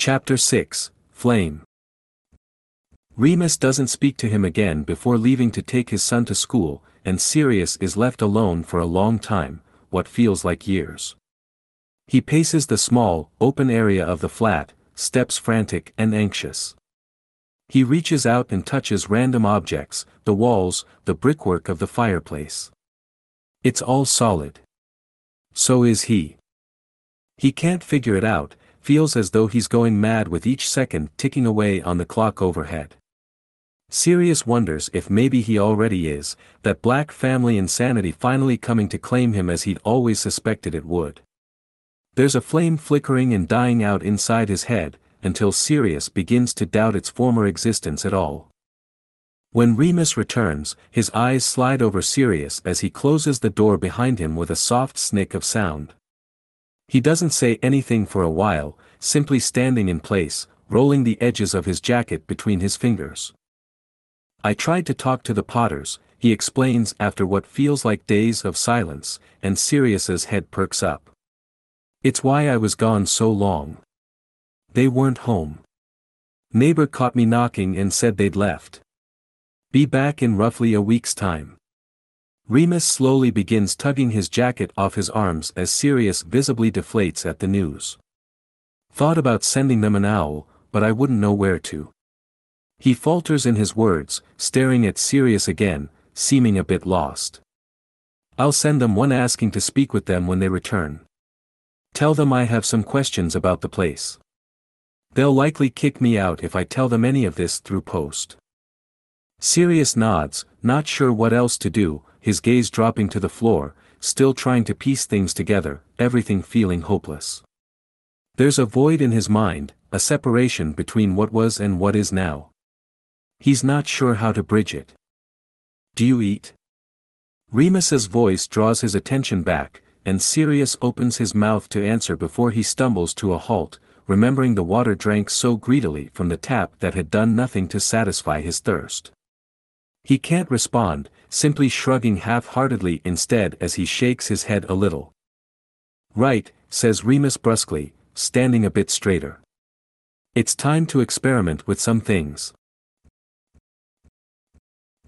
Chapter 6, Flame. Remus doesn't speak to him again before leaving to take his son to school, and Sirius is left alone for a long time, what feels like years. He paces the small, open area of the flat, steps frantic and anxious. He reaches out and touches random objects, the walls, the brickwork of the fireplace. It's all solid. So is he. He can't figure it out, feels as though he's going mad with each second ticking away on the clock overhead. Sirius wonders if maybe he already is, that black family insanity finally coming to claim him as he'd always suspected it would. There's a flame flickering and dying out inside his head, until Sirius begins to doubt its former existence at all. When Remus returns, his eyes slide over Sirius as he closes the door behind him with a soft snick of sound. He doesn't say anything for a while, simply standing in place, rolling the edges of his jacket between his fingers. "I tried to talk to the Potters," he explains after what feels like days of silence, and Sirius's head perks up. "It's why I was gone so long. They weren't home. Neighbor caught me knocking and said they'd left. Be back in roughly a week's time." Remus slowly begins tugging his jacket off his arms as Sirius visibly deflates at the news. "Thought about sending them an owl, but I wouldn't know where to." He falters in his words, staring at Sirius again, seeming a bit lost. "I'll send them one asking to speak with them when they return. Tell them I have some questions about the place. They'll likely kick me out if I tell them any of this through post." Sirius nods, not sure what else to do, his gaze dropping to the floor, still trying to piece things together, everything feeling hopeless. There's a void in his mind, a separation between what was and what is now. He's not sure how to bridge it. "Do you eat?" Remus's voice draws his attention back, and Sirius opens his mouth to answer before he stumbles to a halt, remembering the water drank so greedily from the tap that had done nothing to satisfy his thirst. He can't respond, simply shrugging half-heartedly instead as he shakes his head a little. "Right," says Remus brusquely, standing a bit straighter. "It's time to experiment with some things.